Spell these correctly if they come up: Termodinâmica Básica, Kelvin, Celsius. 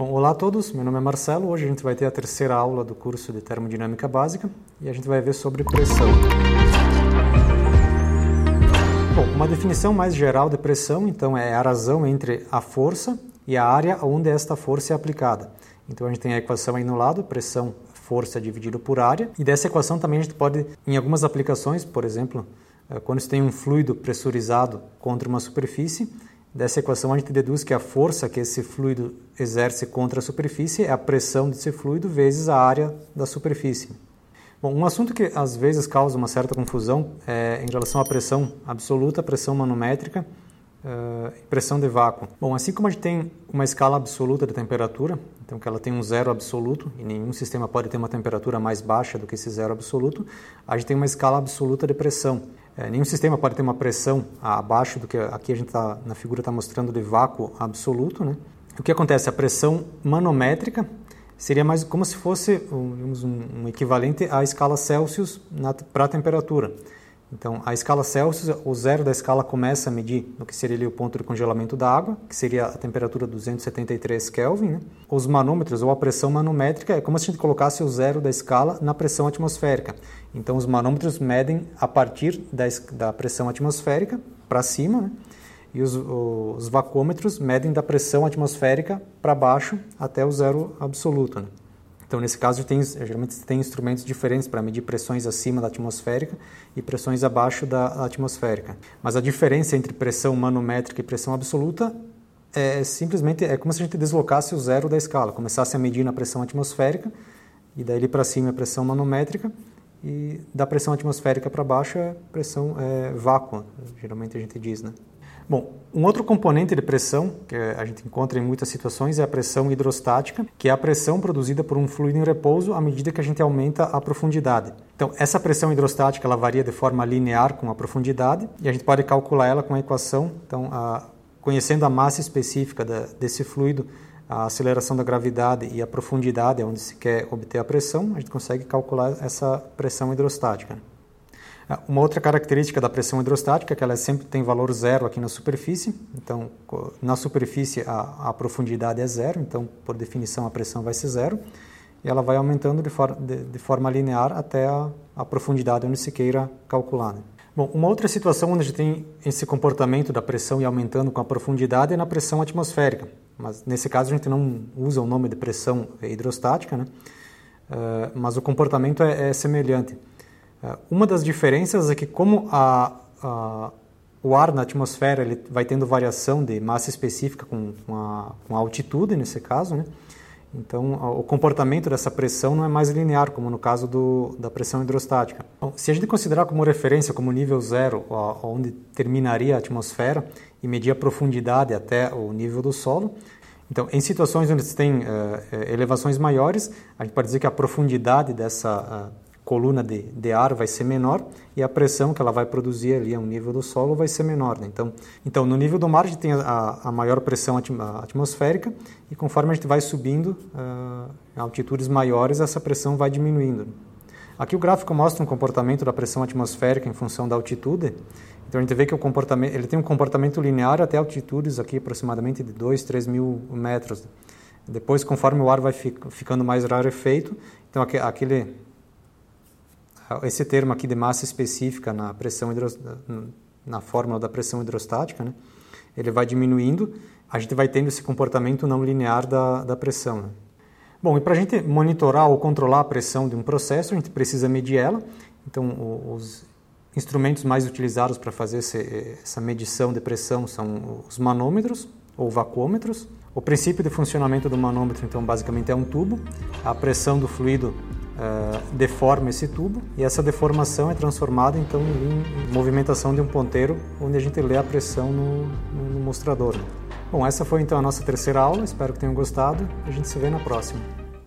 Bom, olá a todos, meu nome é Marcelo, hoje a gente vai ter a terceira aula do curso de Termodinâmica Básica e a gente vai ver sobre pressão. Bom, uma definição mais geral de pressão, então, é a razão entre a força e a área onde esta força é aplicada. Então a gente tem a equação aí no lado, pressão, força dividido por área, e dessa equação também a gente pode, em algumas aplicações, por exemplo, quando se tem um fluido pressurizado contra uma superfície, dessa equação a gente deduz que a força que esse fluido exerce contra a superfície é a pressão desse fluido vezes a área da superfície. Bom, um assunto que às vezes causa uma certa confusão é em relação à pressão absoluta, pressão manométrica e pressão de vácuo. Bom, assim como a gente tem uma escala absoluta de temperatura, então que ela tem um zero absoluto, e nenhum sistema pode ter uma temperatura mais baixa do que esse zero absoluto, a gente tem uma escala absoluta de pressão. Nenhum sistema pode ter uma pressão abaixo do que aqui a gente tá, na figura está mostrando de vácuo absoluto, né? O que acontece? A pressão manométrica seria mais como se fosse, digamos, um equivalente à escala Celsius para a temperatura. Então, a escala Celsius, o zero da escala começa a medir no que seria ali o ponto de congelamento da água, que seria a temperatura 273 Kelvin, né? Os manômetros, ou a pressão manométrica, é como se a gente colocasse o zero da escala na pressão atmosférica. Então, os manômetros medem a partir da pressão atmosférica para cima, né? E os vacuômetros medem da pressão atmosférica para baixo até o zero absoluto, né? Então, nesse caso, geralmente tem instrumentos diferentes para medir pressões acima da atmosférica e pressões abaixo da atmosférica. Mas a diferença entre pressão manométrica e pressão absoluta é simplesmente como se a gente deslocasse o zero da escala, começasse a medir na pressão atmosférica e daí para cima é pressão manométrica e da pressão atmosférica para baixo é pressão vácuo, geralmente a gente diz, né? Bom, um outro componente de pressão que a gente encontra em muitas situações é a pressão hidrostática, que é a pressão produzida por um fluido em repouso à medida que a gente aumenta a profundidade. Então, essa pressão hidrostática ela varia de forma linear com a profundidade e a gente pode calcular ela com a equação. Então, conhecendo a massa específica desse fluido, a aceleração da gravidade e a profundidade onde se quer obter a pressão, a gente consegue calcular essa pressão hidrostática. Uma outra característica da pressão hidrostática é que ela sempre tem valor zero aqui na superfície. Então, na superfície a profundidade é zero, então, por definição, a pressão vai ser zero. E ela vai aumentando de forma linear até a profundidade onde se queira calcular, né? Bom, uma outra situação onde a gente tem esse comportamento da pressão e aumentando com a profundidade é na pressão atmosférica. Mas, nesse caso, a gente não usa o nome de pressão hidrostática, né? Mas o comportamento é semelhante. Uma das diferenças é que como o ar na atmosfera ele vai tendo variação de massa específica com a altitude, nesse caso, né? Então o comportamento dessa pressão não é mais linear, como no caso da pressão hidrostática. Bom, se a gente considerar como referência, como nível zero, onde terminaria a atmosfera, e medir a profundidade até o nível do solo, então, em situações onde tem elevações maiores, a gente pode dizer que a profundidade dessa coluna de ar vai ser menor e a pressão que ela vai produzir ali ao nível do solo vai ser menor, né? Então, no nível do mar a gente tem a maior pressão atmosférica e conforme a gente vai subindo em altitudes maiores, essa pressão vai diminuindo. Aqui o gráfico mostra um comportamento da pressão atmosférica em função da altitude. Então a gente vê que ele tem um comportamento linear até altitudes aqui aproximadamente de 2.000 a 3.000 metros. Depois, conforme o ar vai ficando mais rarefeito, então esse termo aqui de massa específica na fórmula da pressão hidrostática, né? Ele vai diminuindo, a gente vai tendo esse comportamento não linear da pressão, né? Bom, e para a gente monitorar ou controlar a pressão de um processo, a gente precisa medir ela. Então, os instrumentos mais utilizados para fazer essa medição de pressão são os manômetros ou vacuômetros. O princípio de funcionamento do manômetro, então, basicamente é um tubo. A pressão do fluido deforma esse tubo e essa deformação é transformada então em movimentação de um ponteiro onde a gente lê a pressão no mostrador. Bom, essa foi então a nossa terceira aula, espero que tenham gostado, a gente se vê na próxima.